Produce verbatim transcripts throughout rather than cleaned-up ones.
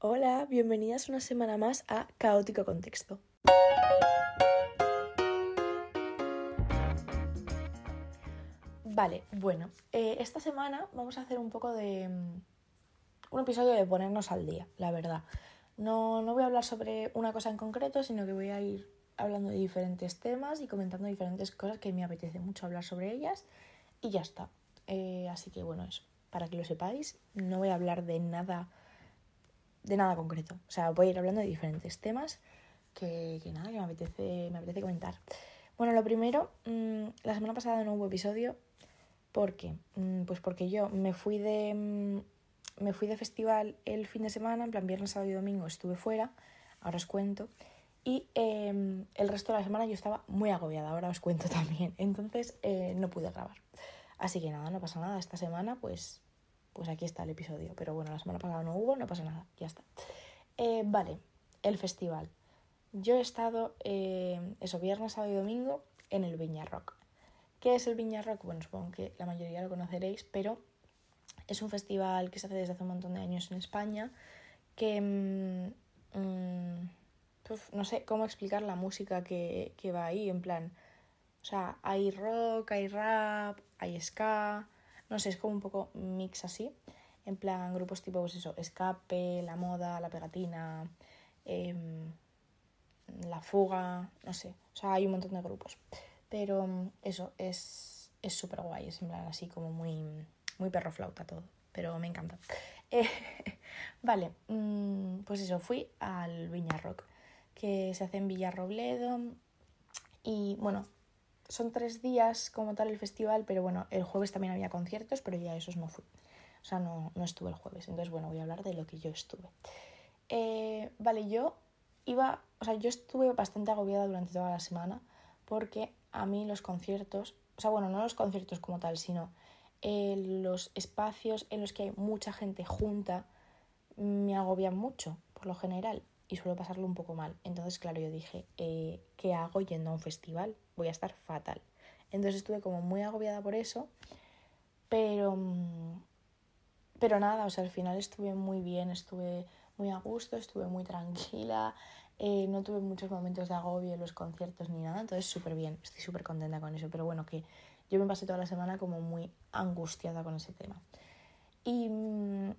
Hola, bienvenidas una semana más a Caótico Contexto. Vale, bueno, eh, esta semana vamos a hacer un poco de... un episodio de ponernos al día, la verdad. No, no voy a hablar sobre una cosa en concreto, sino que voy a ir hablando de diferentes temas y comentando diferentes cosas que me apetece mucho hablar sobre ellas. Y ya está. Eh, así que bueno, eso. Para que lo sepáis, no voy a hablar de nada... de nada concreto. O sea, voy a ir hablando de diferentes temas que, que nada, que me apetece, me apetece comentar. Bueno, lo primero, mmm, la semana pasada no hubo episodio. ¿Por qué? Mmm, pues porque yo me fui de mmm, me fui de festival el fin de semana, en plan viernes, sábado y domingo estuve fuera, ahora os cuento. Y eh, el resto de la semana yo estaba muy agobiada, ahora os cuento también. Entonces eh, no pude grabar. Así que nada, no pasa nada. Esta semana pues... pues aquí está el episodio, pero bueno, la semana pasada no hubo, no pasa nada, ya está. Eh, vale, el festival. Yo he estado, eh, eso, viernes, sábado y domingo, en el Viña Rock. ¿Qué es el Viña Rock? Bueno, supongo que la mayoría lo conoceréis, pero es un festival que se hace desde hace un montón de años en España, que, mmm, pues, no sé cómo explicar la música que, que va ahí, en plan, o sea, hay rock, hay rap, hay ska... No sé, es como un poco mix así, en plan grupos tipo, pues eso, Escape, La Moda, La Pegatina, eh, La Fuga, no sé. O sea, hay un montón de grupos. Pero eso, es es súper guay, es en plan así como muy, muy perro flauta todo, pero me encanta. Eh, vale, pues eso, fui al Viña Rock, que se hace en Villarrobledo y bueno... Son tres días como tal el festival, pero bueno, el jueves también había conciertos, pero ya esos no fui. O sea, no, no estuve el jueves. Entonces, bueno, voy a hablar de lo que yo estuve. Eh, vale, yo iba... O sea, yo estuve bastante agobiada durante toda la semana porque a mí los conciertos... O sea, bueno, no los conciertos como tal, sino eh, los espacios en los que hay mucha gente junta me agobian mucho, por lo general. Y suelo pasarlo un poco mal. Entonces, claro, yo dije, eh, ¿qué hago yendo a un festival? Voy a estar fatal. Entonces estuve como muy agobiada por eso. Pero, pero nada, o sea, al final estuve muy bien, estuve muy a gusto, estuve muy tranquila. Eh, no tuve muchos momentos de agobio en los conciertos ni nada. Entonces, súper bien, estoy súper contenta con eso. Pero bueno, que yo me pasé toda la semana como muy angustiada con ese tema. Y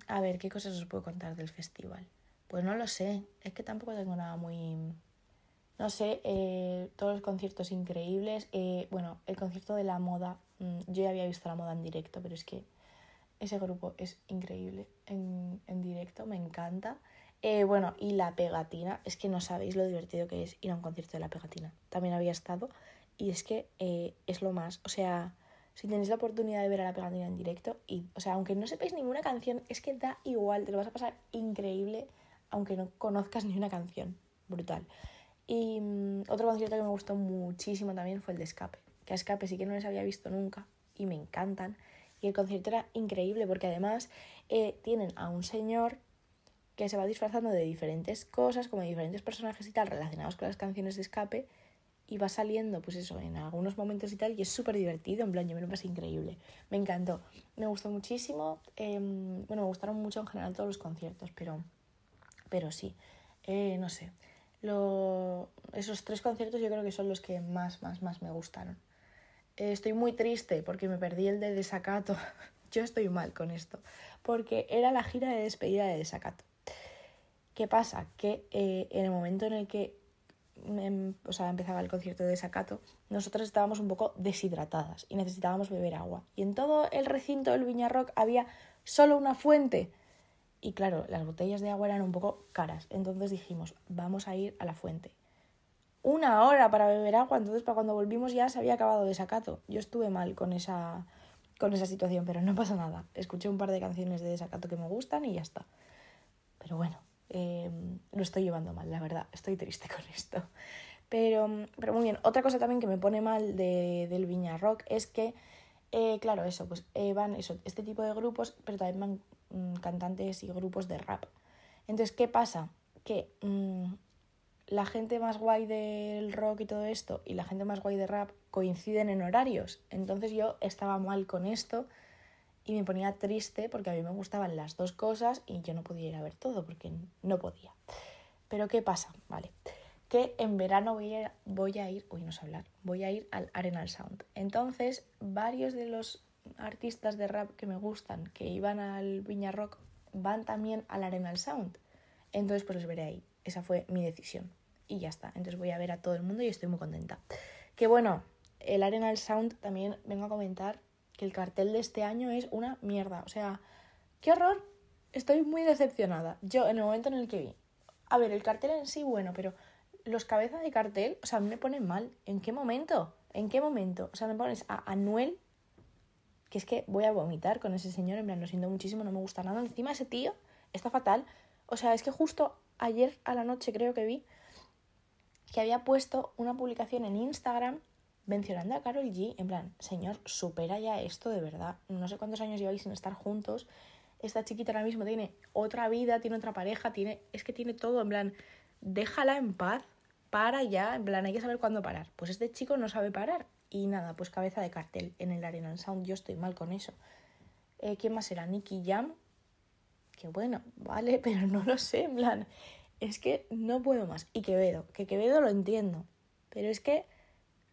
a ver, ¿qué cosas os puedo contar del festival? Pues no lo sé, es que tampoco tengo nada muy... No sé, eh, todos los conciertos increíbles. Eh, bueno, el concierto de La Moda, mmm, yo ya había visto La Moda en directo, pero es que ese grupo es increíble en, en directo, me encanta. Eh, bueno, y La Pegatina, es que no sabéis lo divertido que es ir a un concierto de La Pegatina. También había estado y es que eh, es lo más, o sea... Si tenéis la oportunidad de ver a La Pegatina en directo, y, o sea, aunque no sepáis ninguna canción, es que da igual, te lo vas a pasar increíble... aunque no conozcas ni una canción, brutal. Y mmm, otro concierto que me gustó muchísimo también fue el de Escape, que a Escape sí que no les había visto nunca y me encantan. Y el concierto era increíble porque además eh, tienen a un señor que se va disfrazando de diferentes cosas, como de diferentes personajes y tal, relacionados con las canciones de Escape, y va saliendo, pues eso, en algunos momentos y tal, y es súper divertido, en plan, yo me lo pasé increíble. Me encantó, me gustó muchísimo, eh, bueno, me gustaron mucho en general todos los conciertos, pero... Pero sí, eh, no sé, lo... esos tres conciertos yo creo que son los que más, más, más me gustaron. Eh, estoy muy triste porque me perdí el de Desacato. Yo estoy mal con esto, porque era la gira de despedida de Desacato. ¿Qué pasa? Que eh, en el momento en el que em, o sea, empezaba el concierto de Desacato, nosotras estábamos un poco deshidratadas y necesitábamos beber agua. Y en todo el recinto del Viña Rock había solo una fuente. Y claro, las botellas de agua eran un poco caras. Entonces dijimos, vamos a ir a la fuente. Una hora para beber agua. Entonces para cuando volvimos ya se había acabado Desacato. Yo estuve mal con esa, con esa situación, pero no pasa nada. Escuché un par de canciones de Desacato que me gustan y ya está. Pero bueno, eh, lo estoy llevando mal, la verdad. Estoy triste con esto. Pero, pero muy bien. Otra cosa también que me pone mal de, del Viña Rock es que, eh, claro, eso, pues eh, van eso, este tipo de grupos, pero también van... cantantes y grupos de rap. Entonces, ¿qué pasa? Que mmm, la gente más guay del rock y todo esto y la gente más guay de rap coinciden en horarios. Entonces yo estaba mal con esto y me ponía triste porque a mí me gustaban las dos cosas y yo no podía ir a ver todo porque no podía. Pero ¿qué pasa? Vale, que en verano voy a ir, voy a ir, uy, no sé hablar, voy a ir al Arenal Sound. Entonces, varios de los artistas de rap que me gustan, que iban al Viña Rock, van también al Arenal Sound. Entonces, pues los veré ahí. Esa fue mi decisión. Y ya está. Entonces voy a ver a todo el mundo y estoy muy contenta. Que bueno, el Arenal Sound también vengo a comentar que el cartel de este año es una mierda. O sea, ¡qué horror! Estoy muy decepcionada. Yo, en el momento en el que vi... A ver, el cartel en sí, bueno, pero... Los cabezas de cartel, o sea, a mí me ponen mal. ¿En qué momento? ¿En qué momento? O sea, me pones a Anuel, que es que voy a vomitar con ese señor, en plan, lo siento muchísimo, no me gusta nada. Encima ese tío está fatal. O sea, es que justo ayer a la noche creo que vi que había puesto una publicación en Instagram mencionando a Karol G, en plan, señor, supera ya esto de verdad. No sé cuántos años lleváis sin estar juntos. Esta chiquita ahora mismo tiene otra vida, tiene otra pareja, tiene, es que tiene todo, en plan, déjala en paz. Para ya, en plan, hay que saber cuándo parar. Pues este chico no sabe parar. Y nada, pues cabeza de cartel en el Arenal Sound. Yo estoy mal con eso. Eh, ¿Quién más era? Nicky Jam. Que bueno, vale, pero no lo sé, en plan. Es que no puedo más. Y Quevedo. Que Quevedo lo entiendo. Pero es que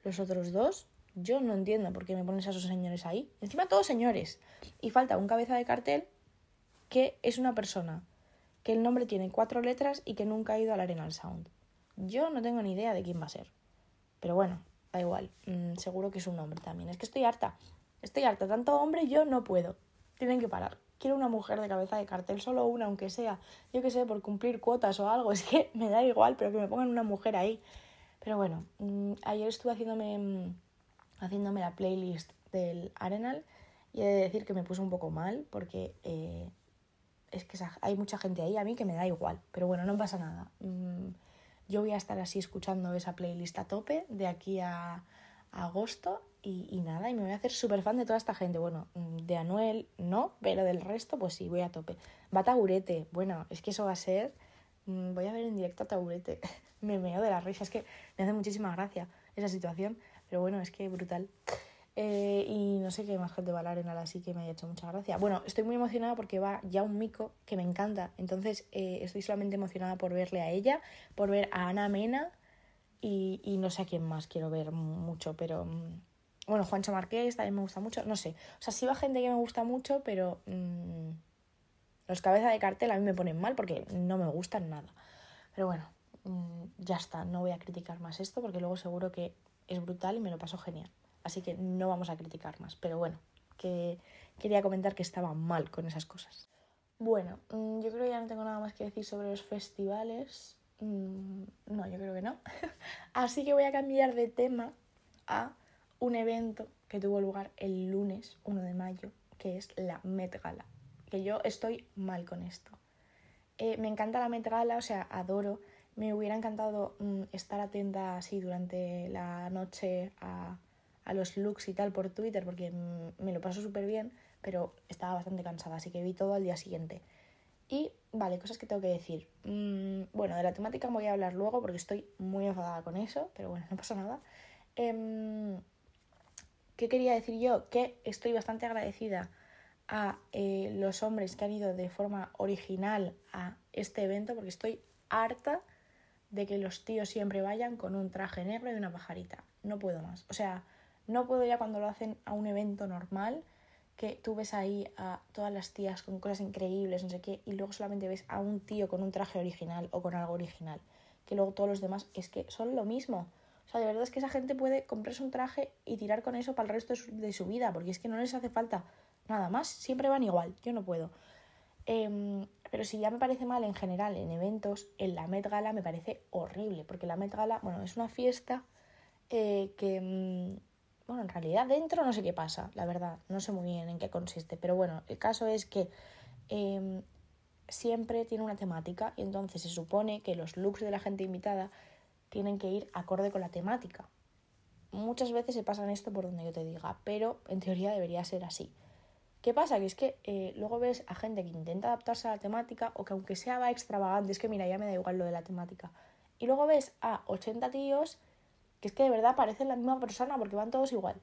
los otros dos, yo no entiendo por qué me pones a esos señores ahí. Encima todos señores. Y falta un cabeza de cartel que es una persona que el nombre tiene cuatro letras y que nunca ha ido al Arenal Sound. Yo no tengo ni idea de quién va a ser. Pero bueno, da igual. Mm, seguro que es un hombre también. Es que estoy harta. Estoy harta. Tanto hombre yo no puedo. Tienen que parar. Quiero una mujer de cabeza de cartel. Solo una, aunque sea. Yo qué sé, por cumplir cuotas o algo. Es que me da igual, pero que me pongan una mujer ahí. Pero bueno, mm, ayer estuve haciéndome, mm, haciéndome la playlist del Arenal. Y he de decir que me puse un poco mal. Porque... Eh, es que hay mucha gente ahí a mí que me da igual. Pero bueno, no pasa nada. Mm, Yo voy a estar así escuchando esa playlist a tope de aquí a, a agosto y, y nada, y me voy a hacer súper fan de toda esta gente. Bueno, de Anuel no, pero del resto pues sí, voy a tope. Va Taburete, bueno, es que eso va a ser... Voy a ver en directo a Taburete. Me meo de la risa, es que me hace muchísima gracia esa situación, pero bueno, es que brutal. Eh, y no sé qué más gente va al Arenal, así que me haya hecho mucha gracia. Bueno, estoy muy emocionada porque va ya un mico que me encanta. Entonces eh, estoy solamente emocionada por verle a ella, por ver a Ana Mena y, y no sé a quién más quiero ver mucho, pero... Bueno, Juancho Marqués también me gusta mucho, no sé. O sea, sí va gente que me gusta mucho, pero... Mmm, los cabezas de cartel a mí me ponen mal porque no me gustan nada. Pero bueno, mmm, ya está, no voy a criticar más esto porque luego seguro que es brutal y me lo paso genial. Así que no vamos a criticar más. Pero bueno, que quería comentar que estaba mal con esas cosas. Bueno, yo creo que ya no tengo nada más que decir sobre los festivales. No, yo creo que no. Así que voy a cambiar de tema a un evento que tuvo lugar el lunes uno de mayo, que es la Met Gala. Que yo estoy mal con esto. Eh, me encanta la Met Gala, o sea, adoro. Me hubiera encantado estar atenta así durante la noche a... a los looks y tal por Twitter, porque me lo paso súper bien, pero estaba bastante cansada, así que vi todo al día siguiente. Y, vale, cosas que tengo que decir. Mm, bueno, de la temática voy a hablar luego, porque estoy muy enfadada con eso, pero bueno, no pasa nada. Eh, ¿Qué quería decir yo? Que estoy bastante agradecida a eh, los hombres que han ido de forma original a este evento, porque estoy harta de que los tíos siempre vayan con un traje negro y una pajarita. No puedo más. O sea... No puedo ya cuando lo hacen a un evento normal, que tú ves ahí a todas las tías con cosas increíbles, no sé qué, y luego solamente ves a un tío con un traje original o con algo original, que luego todos los demás es que son lo mismo. O sea, de verdad es que esa gente puede comprarse un traje y tirar con eso para el resto de su, de su vida, porque es que no les hace falta nada más, siempre van igual, yo no puedo. Eh, pero si ya me parece mal en general en eventos, en la Met Gala me parece horrible, porque la Met Gala, bueno, es una fiesta eh, que... Bueno, en realidad dentro no sé qué pasa, la verdad. No sé muy bien en qué consiste. Pero bueno, el caso es que eh, siempre tiene una temática y entonces se supone que los looks de la gente invitada tienen que ir acorde con la temática. Muchas veces se pasan esto por donde yo te diga, pero en teoría debería ser así. ¿Qué pasa? Que es que eh, luego ves a gente que intenta adaptarse a la temática o que aunque sea va extravagante, es que mira, ya me da igual lo de la temática. Y luego ves a ochenta tíos... que es que de verdad parecen la misma persona porque van todos igual.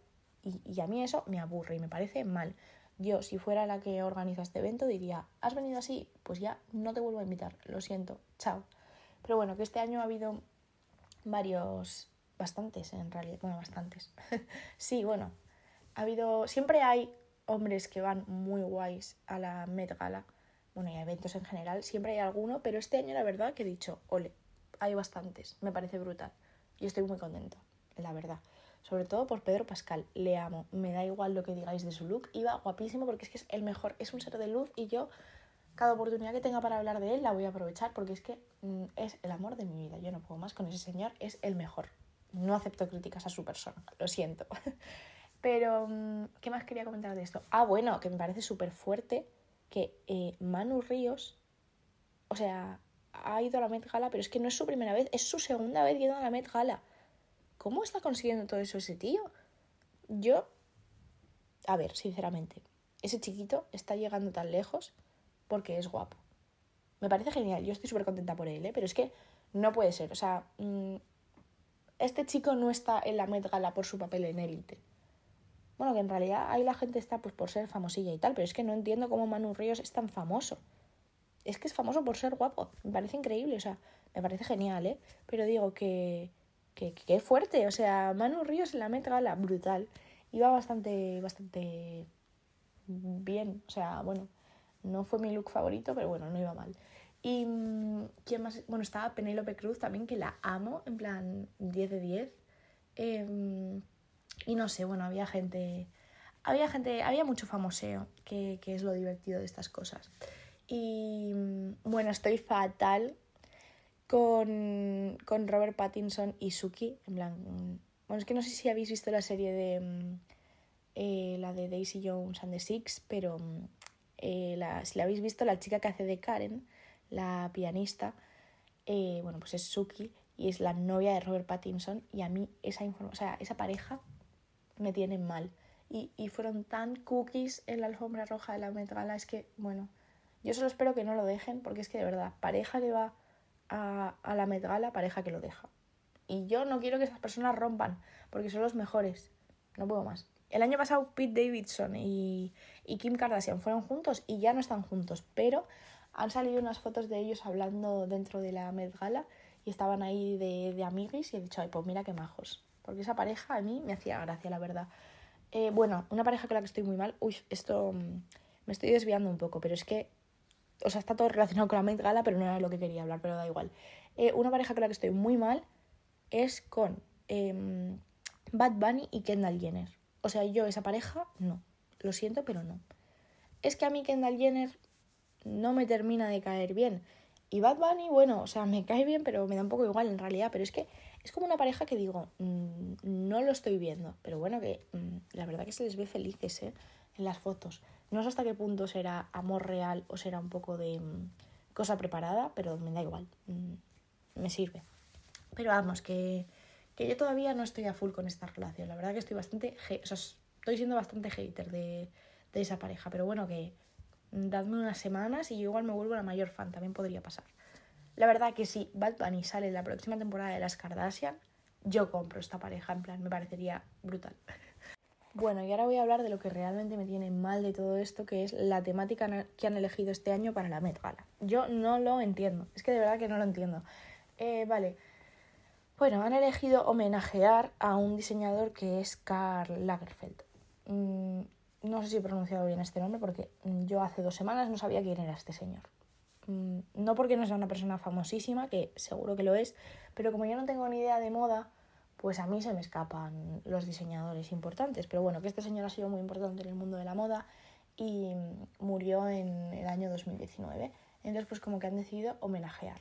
Y, y a mí eso me aburre y me parece mal. yo, si fuera la que organiza este evento, diría, ¿has venido así? Pues ya no te vuelvo a invitar, lo siento, chao. Pero bueno, que este año ha habido varios, bastantes en realidad, bueno, bastantes. Sí, bueno, ha habido, siempre hay hombres que van muy guays a la Met Gala, bueno, y a eventos en general, siempre hay alguno, pero este año la verdad que he dicho, ole, hay bastantes, me parece brutal. Y estoy muy contenta, la verdad. Sobre todo por Pedro Pascal, le amo. Me da igual lo que digáis de su look. Iba guapísimo porque es que es el mejor, es un ser de luz y yo cada oportunidad que tenga para hablar de él la voy a aprovechar porque es que mm, es el amor de mi vida. Yo no puedo más con ese señor, es el mejor. No acepto críticas a su persona, lo siento. Pero, ¿qué más quería comentar de esto? Ah, bueno, que me parece súper fuerte que eh, Manu Ríos, o sea, ha ido a la Met Gala, pero es que no es su primera vez, es su segunda vez yendo a la Met Gala. ¿Cómo está consiguiendo todo eso ese tío? Yo, a ver, sinceramente, ese chiquito está llegando tan lejos porque es guapo. Me parece genial, yo estoy súper contenta por él, ¿eh? Pero es que no puede ser. O sea, este chico no está en la Met Gala por su papel en Élite. Bueno, que en realidad ahí la gente está pues por ser famosilla y tal, pero es que no entiendo cómo Manu Ríos es tan famoso. Es que es famoso por ser guapo, me parece increíble, o sea, me parece genial, ¿eh? Pero digo que... Que, que, que fuerte, o sea, Manu Ríos en la Met Gala, brutal. Iba bastante, bastante bien, o sea, bueno, no fue mi look favorito, pero bueno, no iba mal. Y, ¿quién más? Bueno, estaba Penélope Cruz también, que la amo, en plan, diez de diez. Eh, y no sé, bueno, había gente, había gente, había mucho famoseo, que, que es lo divertido de estas cosas. Y, bueno, estoy fatal Con, con Robert Pattinson y Suki, en plan... Bueno, es que no sé si habéis visto la serie de... Eh, la de Daisy Jones and the Six, pero eh, la, si la habéis visto, la chica que hace de Karen, la pianista, eh, bueno, pues es Suki y es la novia de Robert Pattinson y a mí esa, inform- o sea, esa pareja me tiene mal. Y, y fueron tan cookies en la alfombra roja de la Met Gala, es que, bueno, yo solo espero que no lo dejen porque es que de verdad, pareja que va... A, a la Met Gala, pareja que lo deja. Y yo no quiero que esas personas rompan, porque son los mejores. No puedo más. El año pasado Pete Davidson y, y Kim Kardashian fueron juntos y ya no están juntos, pero han salido unas fotos de ellos hablando dentro de la Met Gala y estaban ahí de, de amiguis y he dicho, ay, pues mira qué majos. Porque esa pareja a mí me hacía gracia, la verdad. Eh, bueno, una pareja con la que estoy muy mal. Uy, esto me estoy desviando un poco, pero es que... O sea, está todo relacionado con la Met Gala, pero no era lo que quería hablar, pero da igual. Eh, una pareja con la que estoy muy mal es con eh, Bad Bunny y Kendall Jenner. O sea, yo esa pareja, no. Lo siento, pero no. Es que a mí Kendall Jenner no me termina de caer bien. Y Bad Bunny, bueno, o sea, me cae bien, pero me da un poco igual en realidad. Pero es que es como una pareja que digo, mmm, no lo estoy viendo. Pero bueno, que mmm, la verdad que se les ve felices, ¿eh? En las fotos. No sé hasta qué punto será amor real o será un poco de mmm, cosa preparada, pero me da igual, mmm, me sirve. Pero vamos, que, que yo todavía no estoy a full con esta relación. La verdad que estoy bastante, o sea, estoy siendo bastante hater de, de esa pareja, pero bueno, que dadme unas semanas y yo igual me vuelvo la mayor fan, también podría pasar. La verdad que si Bad Bunny sale en la próxima temporada de las Kardashian, yo compro esta pareja, en plan, me parecería brutal. Bueno, y ahora voy a hablar de lo que realmente me tiene mal de todo esto, que es la temática que han elegido este año para la Met Gala. Yo no lo entiendo, es que de verdad que no lo entiendo. Eh, vale, bueno, han elegido homenajear a un diseñador que es Karl Lagerfeld. Mm, no sé si he pronunciado bien este nombre porque yo hace dos semanas no sabía quién era este señor. Mm, no porque no sea una persona famosísima, que seguro que lo es, pero como yo no tengo ni idea de moda, pues a mí se me escapan los diseñadores importantes. Pero bueno, que este señor ha sido muy importante en el mundo de la moda y murió en el año dos mil diecinueve. Entonces, pues como que han decidido homenajear.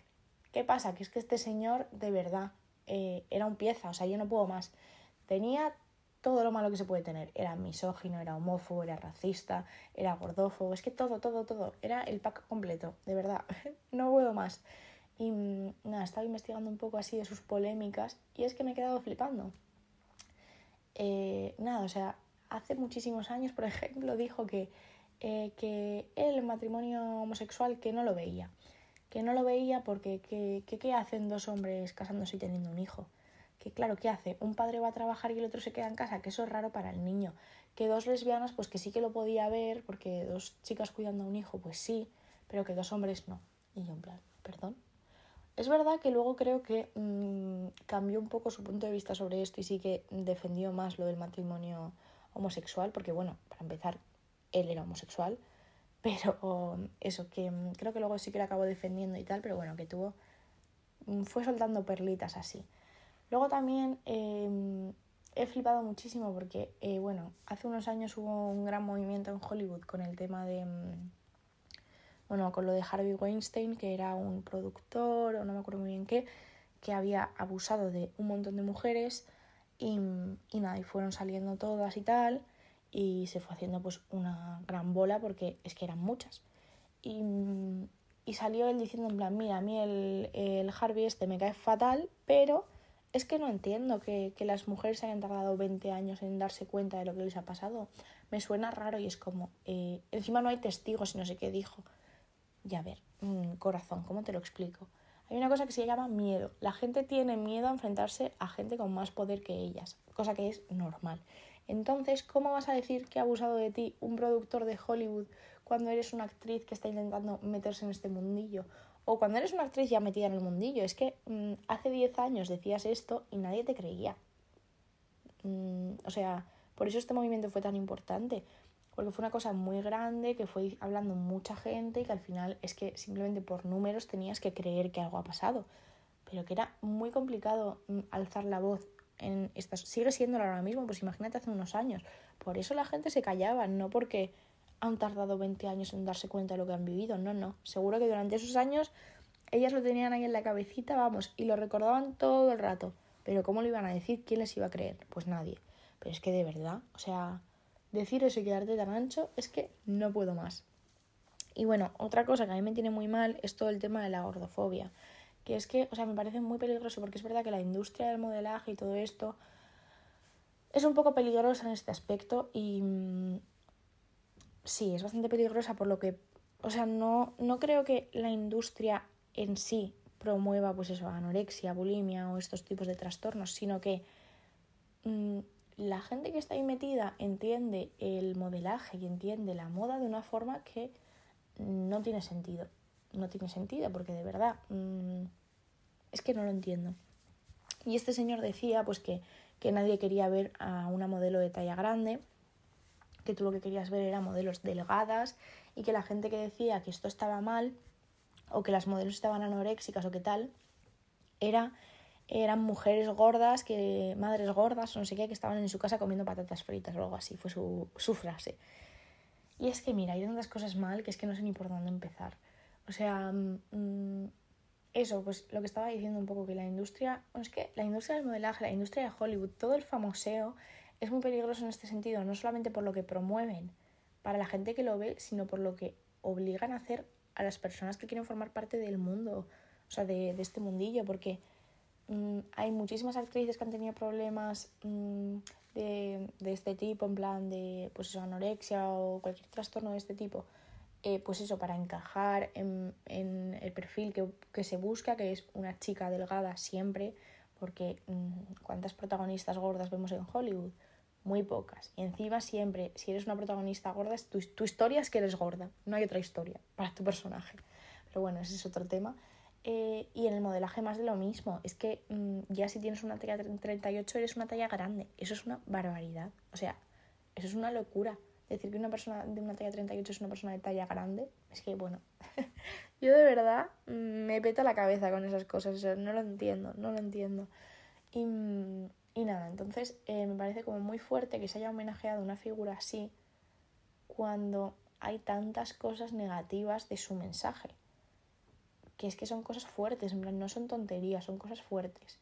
¿Qué pasa? Que es que este señor, de verdad, eh, era un pieza. O sea, yo no puedo más. Tenía todo lo malo que se puede tener. Era misógino, era homófobo, era racista, era gordófobo. Es que todo, todo, todo. Era el pack completo, de verdad. No puedo más. Y nada, estaba investigando un poco así de sus polémicas y es que me he quedado flipando. Eh, nada, o sea, hace muchísimos años, por ejemplo, dijo que, eh, que el matrimonio homosexual que no lo veía. Que no lo veía porque ¿qué que, que hacen dos hombres casándose y teniendo un hijo? Que claro, ¿qué hace? Un padre va a trabajar y el otro se queda en casa, que eso es raro para el niño. Que dos lesbianas, pues que sí que lo podía ver, porque dos chicas cuidando a un hijo, pues sí, pero que dos hombres no. Y yo en plan, perdón. Es verdad que luego creo que mmm, cambió un poco su punto de vista sobre esto y sí que defendió más lo del matrimonio homosexual, porque bueno, para empezar, él era homosexual, pero eso, que creo que luego sí que lo acabó defendiendo y tal, pero bueno, que tuvo... fue soltando perlitas así. Luego también eh, he flipado muchísimo porque, eh, bueno, hace unos años hubo un gran movimiento en Hollywood con el tema de... bueno, con lo de Harvey Weinstein, que era un productor, o no me acuerdo muy bien qué, que había abusado de un montón de mujeres y, y nada, y fueron saliendo todas y tal, y se fue haciendo pues una gran bola porque es que eran muchas. Y... y salió él diciendo en plan, mira, a mí el, el Harvey este me cae fatal, pero es que no entiendo que, que las mujeres hayan tardado veinte años en darse cuenta de lo que les ha pasado. Me suena raro y es como, eh, encima no hay testigos y no sé qué dijo. Y a ver, mmm, corazón, ¿cómo te lo explico? Hay una cosa que se llama miedo. La gente tiene miedo a enfrentarse a gente con más poder que ellas, cosa que es normal. Entonces, ¿cómo vas a decir que ha abusado de ti un productor de Hollywood cuando eres una actriz que está intentando meterse en este mundillo? O cuando eres una actriz ya metida en el mundillo. Es que mm, hace diez años decías esto y nadie te creía. Mm, o sea, por eso este movimiento fue tan importante. Porque fue una cosa muy grande, que fue hablando mucha gente y que al final es que simplemente por números tenías que creer que algo ha pasado. Pero que era muy complicado mm, alzar la voz. En estas... sigue siéndolo ahora mismo, pues imagínate hace unos años. Por eso la gente se callaba, no porque... han tardado veinte años en darse cuenta de lo que han vivido. No, no. Seguro que durante esos años ellas lo tenían ahí en la cabecita, vamos, y lo recordaban todo el rato. Pero ¿cómo lo iban a decir? ¿Quién les iba a creer? Pues nadie. Pero es que de verdad, o sea, decir eso y quedarte tan ancho es que no puedo más. Y bueno, otra cosa que a mí me tiene muy mal es todo el tema de la gordofobia. Que es que, o sea, me parece muy peligroso porque es verdad que la industria del modelaje y todo esto es un poco peligrosa en este aspecto y... sí, es bastante peligrosa por lo que... o sea, no, no creo que la industria en sí promueva pues eso, anorexia, bulimia o estos tipos de trastornos, sino que mmm, la gente que está ahí metida entiende el modelaje y entiende la moda de una forma que no tiene sentido. No tiene sentido porque de verdad mmm, es que no lo entiendo. Y este señor decía pues que, que nadie quería ver a una modelo de talla grande, que tú lo que querías ver era modelos delgadas y que la gente que decía que esto estaba mal o que las modelos estaban anoréxicas o que tal, era, eran mujeres gordas, que madres gordas o no sé qué, que estaban en su casa comiendo patatas fritas o algo así, fue su, su frase. Y es que mira, hay tantas cosas mal que es que no sé ni por dónde empezar. O sea, mmm, eso, pues lo que estaba diciendo un poco, que la industria, bueno, es que la industria del modelaje, la industria de Hollywood, todo el famoseo, es muy peligroso en este sentido, no solamente por lo que promueven para la gente que lo ve, sino por lo que obligan a hacer a las personas que quieren formar parte del mundo, o sea, de, de este mundillo, porque mmm, hay muchísimas actrices que han tenido problemas mmm, de, de este tipo, en plan de pues eso, anorexia o cualquier trastorno de este tipo, eh, pues eso, para encajar en, en el perfil que, que se busca, que es una chica delgada siempre, porque mmm, ¿cuántas protagonistas gordas vemos en Hollywood? Muy pocas. Y encima siempre, si eres una protagonista gorda, tu, tu historia es que eres gorda. No hay otra historia para tu personaje. Pero bueno, ese es otro tema. Eh, y en el modelaje más de lo mismo. Es que mmm, ya si tienes una talla treinta y ocho eres una talla grande. Eso es una barbaridad. O sea, eso es una locura. Decir que una persona de una talla treinta y ocho es una persona de talla grande, es que bueno. Yo de verdad mmm, me peta la cabeza con esas cosas. O sea, no lo entiendo, no lo entiendo. Y... Mmm, Y nada, entonces eh, me parece como muy fuerte que se haya homenajeado una figura así cuando hay tantas cosas negativas de su mensaje. Que es que son cosas fuertes, en plan, no son tonterías, son cosas fuertes.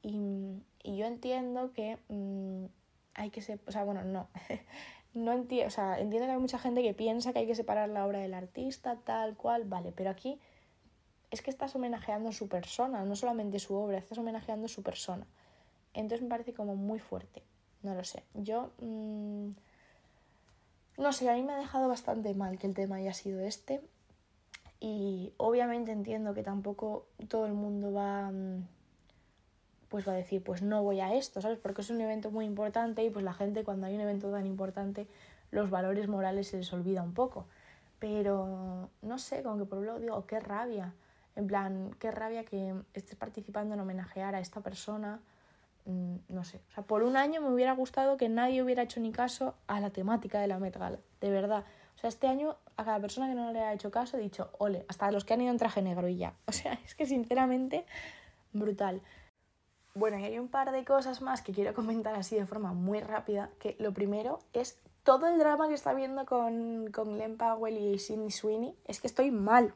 Y, y yo entiendo que mmm, hay que separar... O sea, bueno, no. no enti- o sea, entiendo que hay mucha gente que piensa que hay que separar la obra del artista, tal cual, vale, pero aquí es que estás homenajeando a su persona, no solamente su obra, estás homenajeando a su persona. Entonces me parece como muy fuerte, no lo sé. Yo, mmm, no sé, a mí me ha dejado bastante mal que el tema haya sido este. Y obviamente entiendo que tampoco todo el mundo va, mmm, pues va a decir, pues no voy a esto, ¿sabes? Porque es un evento muy importante y pues la gente, cuando hay un evento tan importante, los valores morales se les olvida un poco. Pero no sé, como que por un lado digo, qué rabia. En plan, qué rabia que estés participando en homenajear a esta persona. Mm, no sé. O sea, por un año me hubiera gustado que nadie hubiera hecho ni caso a la temática de la Met Gala. De verdad. O sea, este año a cada persona que no le ha hecho caso he dicho, ole, hasta los que han ido en traje negro y ya. O sea, es que sinceramente, brutal. Bueno, y hay un par de cosas más que quiero comentar así de forma muy rápida. Que lo primero es todo el drama que está habiendo con, con Glen Powell y Sidney Sweeney. Es que estoy mal.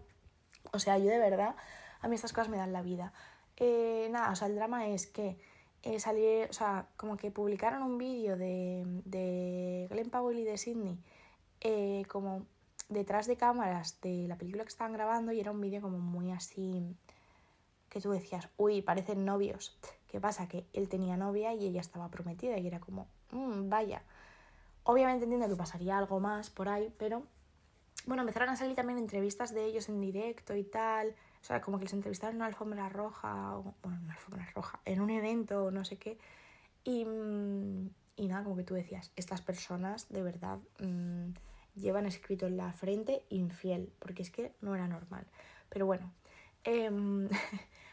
O sea, yo de verdad, a mí estas cosas me dan la vida. Eh, nada, o sea, el drama es que eh, salir, o sea, como que publicaron un vídeo de, de Glen Powell y de Sidney eh, como detrás de cámaras de la película que estaban grabando, y era un vídeo como muy así que tú decías, uy, parecen novios. ¿Qué pasa? Que él tenía novia y ella estaba prometida y era como, mmm, vaya. Obviamente entiendo que pasaría algo más por ahí, pero... Bueno, empezaron a salir también entrevistas de ellos en directo y tal. O sea, como que les entrevistaron en una alfombra roja, o, bueno, en una alfombra roja, en un evento o no sé qué. Y, y nada, como que tú decías, estas personas de verdad mmm, llevan escrito en la frente infiel, porque es que no era normal. Pero bueno, eh,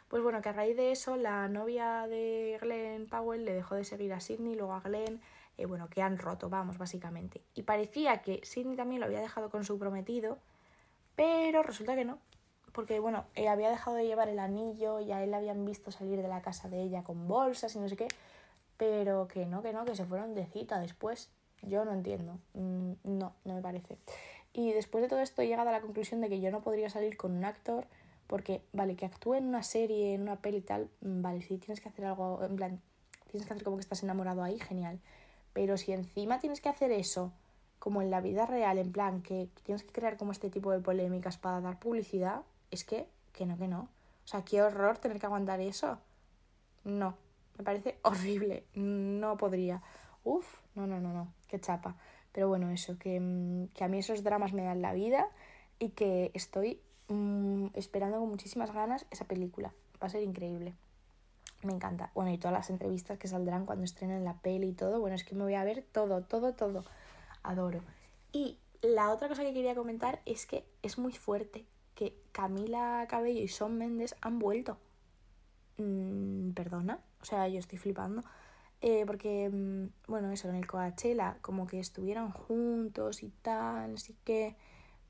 pues bueno, que a raíz de eso la novia de Glen Powell le dejó de seguir a Sidney, luego a Glen... Eh, bueno, que han roto, vamos, básicamente. Y parecía que Sidney también lo había dejado con su prometido, pero resulta que no. Porque, bueno, eh, había dejado de llevar el anillo y a él habían visto salir de la casa de ella con bolsas y no sé qué, pero que no, que no, que se fueron de cita después. Yo no entiendo. Mm, no, no me parece. Y después de todo esto he llegado a la conclusión de que yo no podría salir con un actor porque, vale, que actúe en una serie, en una peli y tal, vale, si tienes que hacer algo, en plan, tienes que hacer como que estás enamorado ahí, genial. Pero si encima tienes que hacer eso, como en la vida real, en plan, que tienes que crear como este tipo de polémicas para dar publicidad, es que, que no, que no. O sea, qué horror tener que aguantar eso. No, me parece horrible. No podría. Uf, no, no, no, no, qué chapa. Pero bueno, eso, que, que a mí esos dramas me dan la vida y que estoy mmm, esperando con muchísimas ganas esa película. Va a ser increíble. Me encanta. Bueno, y todas las entrevistas que saldrán cuando estrenen la peli y todo. Bueno, es que me voy a ver todo, todo, todo. Adoro. Y la otra cosa que quería comentar es que es muy fuerte que Camila Cabello y Shawn Mendes han vuelto. Mm, ¿Perdona? O sea, yo estoy flipando. Eh, porque, bueno, eso, en el Coachella como que estuvieron juntos y tal, así que...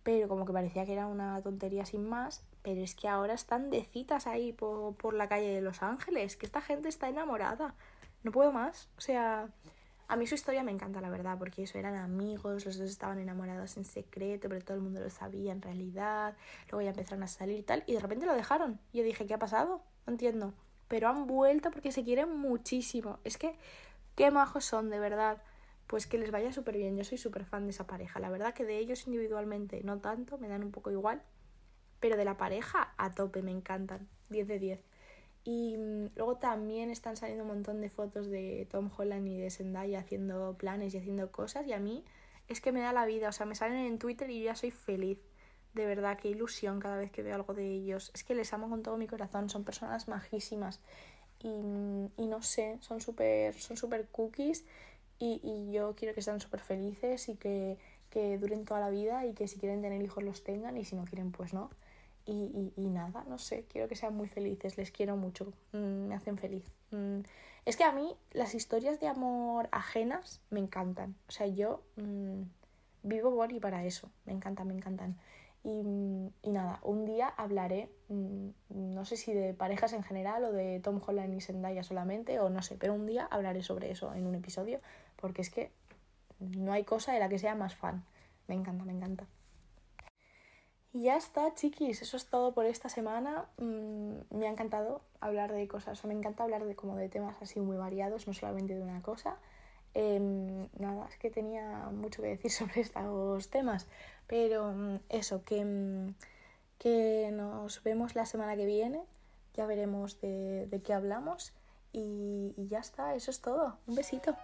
Pero como que parecía que era una tontería sin más... Pero es que ahora están de citas ahí por, por la calle de Los Ángeles. Que esta gente está enamorada. No puedo más. O sea, a mí su historia me encanta, la verdad. Porque eso, eran amigos, los dos estaban enamorados en secreto, pero todo el mundo lo sabía en realidad. Luego ya empezaron a salir y tal. Y de repente lo dejaron. Yo dije, ¿qué ha pasado? No entiendo. Pero han vuelto porque se quieren muchísimo. Es que, qué majos son, de verdad. Pues que les vaya súper bien. Yo soy súper fan de esa pareja. La verdad que de ellos individualmente no tanto. Me dan un poco igual. Pero de la pareja, a tope, me encantan, diez de diez. Y mmm, luego también están saliendo un montón de fotos de Tom Holland y de Zendaya haciendo planes y haciendo cosas, y a mí es que me da la vida, o sea, me salen en Twitter y yo ya soy feliz. De verdad, qué ilusión cada vez que veo algo de ellos. Es que les amo con todo mi corazón, son personas majísimas, y, y no sé, son súper son súper cookies, y, y yo quiero que sean súper felices y que, que duren toda la vida, y que si quieren tener hijos los tengan, y si no quieren, pues no. Y, y, y nada, no sé, quiero que sean muy felices, les quiero mucho, mm, me hacen feliz. Mm. Es que a mí las historias de amor ajenas me encantan, o sea, yo mm, vivo por y para eso, me encantan, me encantan. Y, y nada, un día hablaré, mm, no sé si de parejas en general o de Tom Holland y Zendaya solamente, o no sé, pero un día hablaré sobre eso en un episodio, porque es que no hay cosa de la que sea más fan, me encanta, me encanta. Y ya está, chiquis, eso es todo por esta semana. Mm, me ha encantado hablar de cosas, o sea, me encanta hablar de como de temas así muy variados, no solamente de una cosa. Eh, nada, es que tenía mucho que decir sobre estos temas, pero eso, que, que nos vemos la semana que viene, ya veremos de, de qué hablamos y, y ya está, eso es todo. Un besito.